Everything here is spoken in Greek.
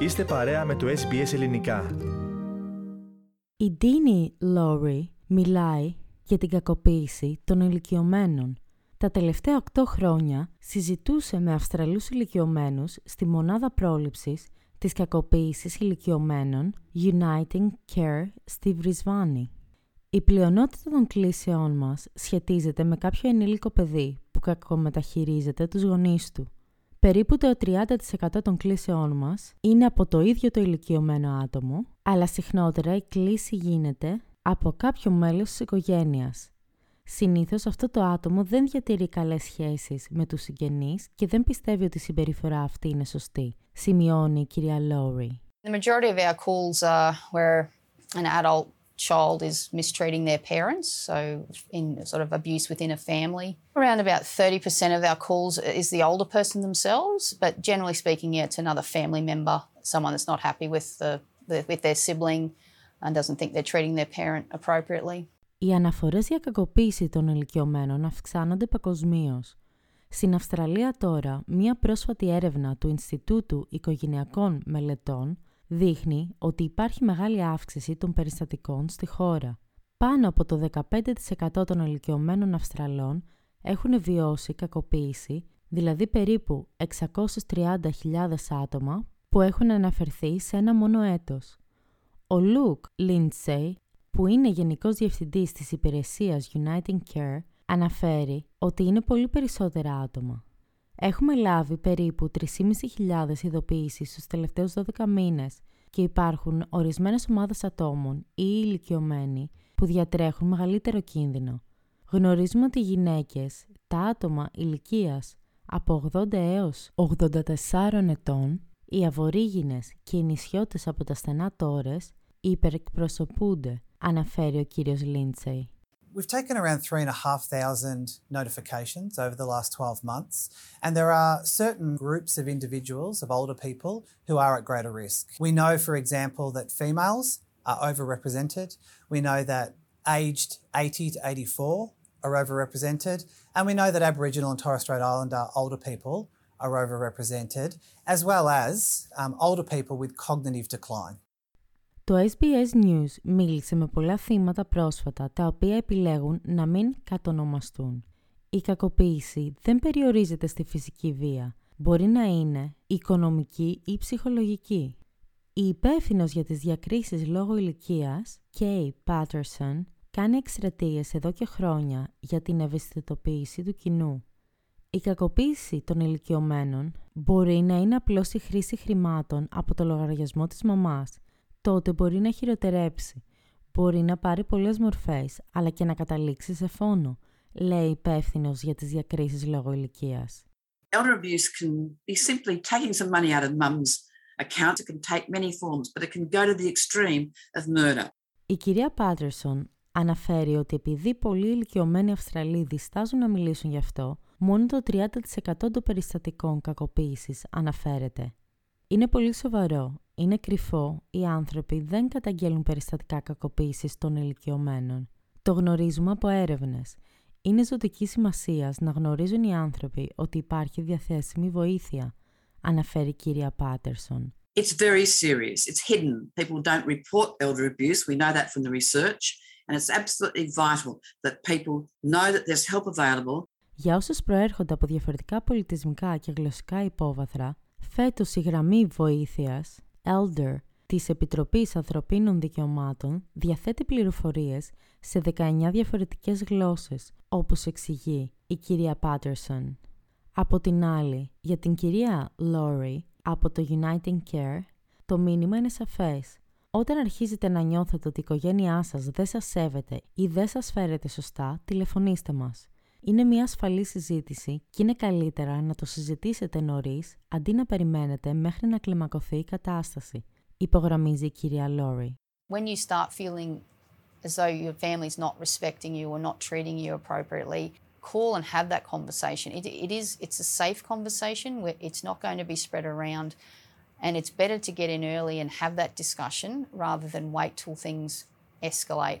Είστε παρέα με το SBS Ελληνικά. Η Ντίνι Λόρι μιλάει για την κακοποίηση των ηλικιωμένων. Τα τελευταία 8 χρόνια συζητούσε με Αυστραλούς ηλικιωμένους στη μονάδα πρόληψης της κακοποίησης ηλικιωμένων Uniting Care στη Βρισβάνη. Η πλειονότητα των κλήσεών μας σχετίζεται με κάποιο ενήλικο παιδί που κακομεταχειρίζεται τους γονείς του. Περίπου το 30% των κλήσεών μας είναι από το ίδιο το ηλικιωμένο άτομο, αλλά συχνότερα η κλήση γίνεται από κάποιο μέλος της οικογένειας. Συνήθως αυτό το άτομο δεν διατηρεί καλές σχέσεις με τους συγγενείς και δεν πιστεύει ότι η συμπεριφορά αυτή είναι σωστή, σημειώνει η κυρία Λόρι. The majority of our calls are where an adult child is mistreating their parents, so in sort of abuse within a family. Around about 30% of our calls is the older person themselves, but generally speaking, yeah, it's another family member, someone that's not happy with their sibling and doesn't think they're treating their parent appropriately. Οι αναφορές για κακοποίηση των ηλικιωμένων αυξάνονται παγκοσμίως. Στην Αυστραλία τώρα, μία πρόσφατη έρευνα του Ινστιτούτου Οικογενειακών Μελετών δείχνει ότι υπάρχει μεγάλη αύξηση των περιστατικών στη χώρα. Πάνω από το 15% των ηλικιωμένων Αυστραλών έχουν βιώσει κακοποίηση, δηλαδή περίπου 630.000 άτομα που έχουν αναφερθεί σε ένα μόνο έτος. Ο Luke Lindsay, που είναι Γενικός Διευθυντής της Υπηρεσίας Uniting Care, αναφέρει ότι είναι πολύ περισσότερα άτομα. Έχουμε λάβει περίπου 3.500 ειδοποιήσεις στους τελευταίους 12 μήνες και υπάρχουν ορισμένες ομάδες ατόμων ή ηλικιωμένοι που διατρέχουν μεγαλύτερο κίνδυνο. Γνωρίζουμε ότι οι γυναίκες, τα άτομα ηλικίας από 80 έως 84 ετών, οι αβορίγινες και οι νησιώτες από τα στενά τόρες υπερεκπροσωπούνται, αναφέρει ο κύριος Λίντσεϊ. We've taken around 3,500 notifications over the last 12 months, and there are certain groups of individuals, of older people, who are at greater risk. We know, for example, that females are overrepresented. We know that aged 80 to 84 are overrepresented, and we know that Aboriginal and Torres Strait Islander older people are overrepresented, as well as older people with cognitive decline. Το SBS News μίλησε με πολλά θύματα πρόσφατα, τα οποία επιλέγουν να μην κατονομαστούν. Η κακοποίηση δεν περιορίζεται στη φυσική βία. Μπορεί να είναι οικονομική ή ψυχολογική. Η υπεύθυνος για τις διακρίσεις λόγω ηλικίας, Kay Patterson, κάνει εκστρατείες εδώ και χρόνια για την ευαισθητοποίηση του κοινού. Η κακοποίηση των ηλικιωμένων μπορεί να είναι απλώς η χρήση χρημάτων από το λογαριασμό της μαμάς. Τότε μπορεί να χειροτερέψει, μπορεί να πάρει πολλές μορφές, αλλά και να καταλήξει σε φόνο, λέει υπεύθυνος για τις διακρίσεις λόγω ηλικίας. Elder abuse can be simply taking some money out of mum's account. It can take many forms, but it can go to the extreme of murder. Η κυρία Πάτερσον αναφέρει ότι επειδή πολλοί ηλικιωμένοι Αυστραλοί διστάζουν να μιλήσουν γι' αυτό, μόνο το 30% των περιστατικών κακοποίησης αναφέρεται. Είναι πολύ σοβαρό. Είναι κρυφό, οι άνθρωποι δεν καταγγέλνουν περιστατικά κακοποίησης των ηλικιωμένων. Το γνωρίζουμε από έρευνες. Είναι ζωτική σημασία να γνωρίζουν οι άνθρωποι ότι υπάρχει διαθέσιμη βοήθεια, αναφέρει η κυρία Πάτερσον. It's very serious. It's hidden. People don't report elder abuse. We know that from the research. And it's absolutely vital that people know that there's help available. Για όσους προέρχονται από διαφορετικά πολιτισμικά και γλωσσικά υπόβαθρα, φέτος η γραμμή βοήθειας Elder της Επιτροπής Ανθρωπίνων Δικαιωμάτων διαθέτει πληροφορίες σε 19 διαφορετικές γλώσσες, όπως εξηγεί η κυρία Πάτερσον. Από την άλλη, για την κυρία Λόρι από το Uniting Care, το μήνυμα είναι σαφές. Όταν αρχίζετε να νιώθετε ότι η οικογένειά σας δεν σας σέβεται ή δεν σας φέρετε σωστά, τηλεφωνήστε μας. Είναι μια ασφαλή συζήτηση και είναι καλύτερα να το συζητήσετε νωρίς αντί να περιμένετε μέχρι να κλιμακωθεί η κατάσταση, υπογραμμίζει η κυρία Λόρι. When you start feeling as though your family's not respecting you or not treating you appropriately, call and have that conversation. It's a safe conversation. It's not going to be spread around, and it's better to get in early and have that discussion rather than wait till things escalate.